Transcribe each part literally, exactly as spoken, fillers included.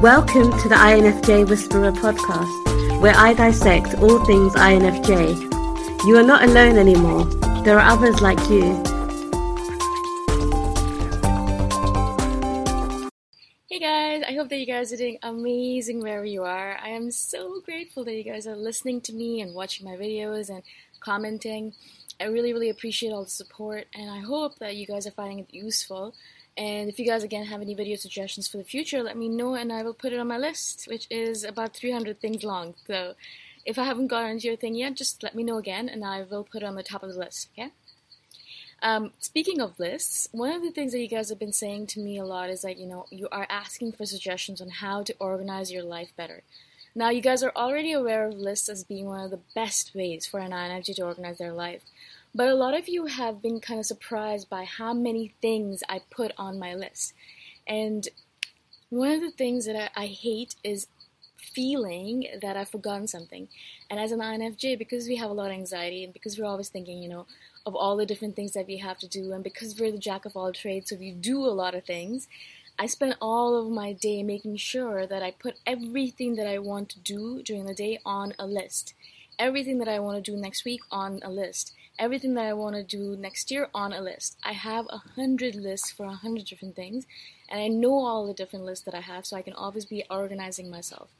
Welcome to the I N F J Whisperer podcast, where I dissect all things I N F J. You are not alone anymore. There are others like you. Hey guys, I hope that you guys are doing amazing wherever you are. I am so grateful that you guys are listening to me and watching my videos and commenting. I really, really appreciate all the support, and I hope that you guys are finding it useful. And if you guys, again, have any video suggestions for the future, let me know and I will put it on my list, which is about three hundred things long. So if I haven't gotten to your thing yet, just let me know again and I will put it on the top of the list, okay? Um, speaking of lists, one of the things that you guys have been saying to me a lot is that, you know, you are asking for suggestions on how to organize your life better. Now, you guys are already aware of lists as being one of the best ways for an I N F J to organize their life. But a lot of you have been kind of surprised by how many things I put on my list. And one of the things that I, I hate is feeling that I've forgotten something. And as an I N F J, because we have a lot of anxiety and because we're always thinking, you know, of all the different things that we have to do, and because we're the jack of all trades, so we do a lot of things, I spend all of my day making sure that I put everything that I want to do during the day on a list. Everything that I want to do next week on a list. Everything that I want to do next year on a list. I have a hundred lists for a hundred different things, and I know all the different lists that I have, so I can always be organizing myself.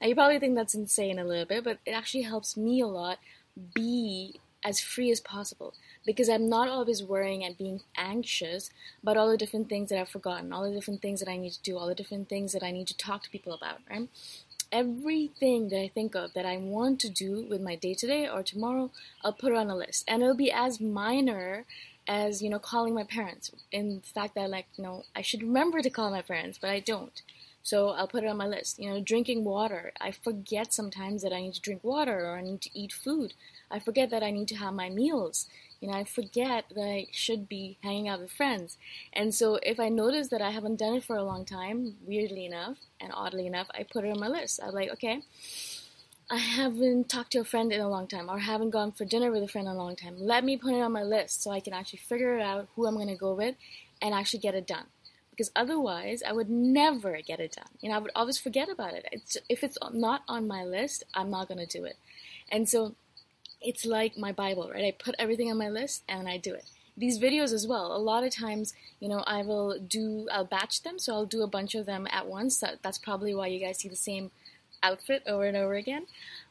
Now, you probably think that's insane a little bit, but it actually helps me a lot be as free as possible, because I'm not always worrying and being anxious about all the different things that I've forgotten, all the different things that I need to do, all the different things that I need to talk to people about, right? Everything that I think of that I want to do with my day-to-day or tomorrow, I'll put it on a list. And it'll be as minor as, you know, calling my parents. In the fact that, like, you know, I should remember to call my parents, but I don't. So I'll put it on my list. You know, drinking water. I forget sometimes that I need to drink water or I need to eat food. I forget that I need to have my meals. You know, I forget that I should be hanging out with friends. And so if I notice that I haven't done it for a long time, weirdly enough and oddly enough, I put it on my list. I'm like, okay, I haven't talked to a friend in a long time, or haven't gone for dinner with a friend in a long time. Let me put it on my list so I can actually figure it out who I'm going to go with and actually get it done. Because otherwise, I would never get it done. You know, I would always forget about it. It's, if it's not on my list, I'm not going to do it. And so it's like my Bible, right? I put everything on my list and I do it. These videos as well. A lot of times, you know, I will do, I'll batch them. So I'll do a bunch of them at once. So that's probably why you guys see the same outfit over and over again.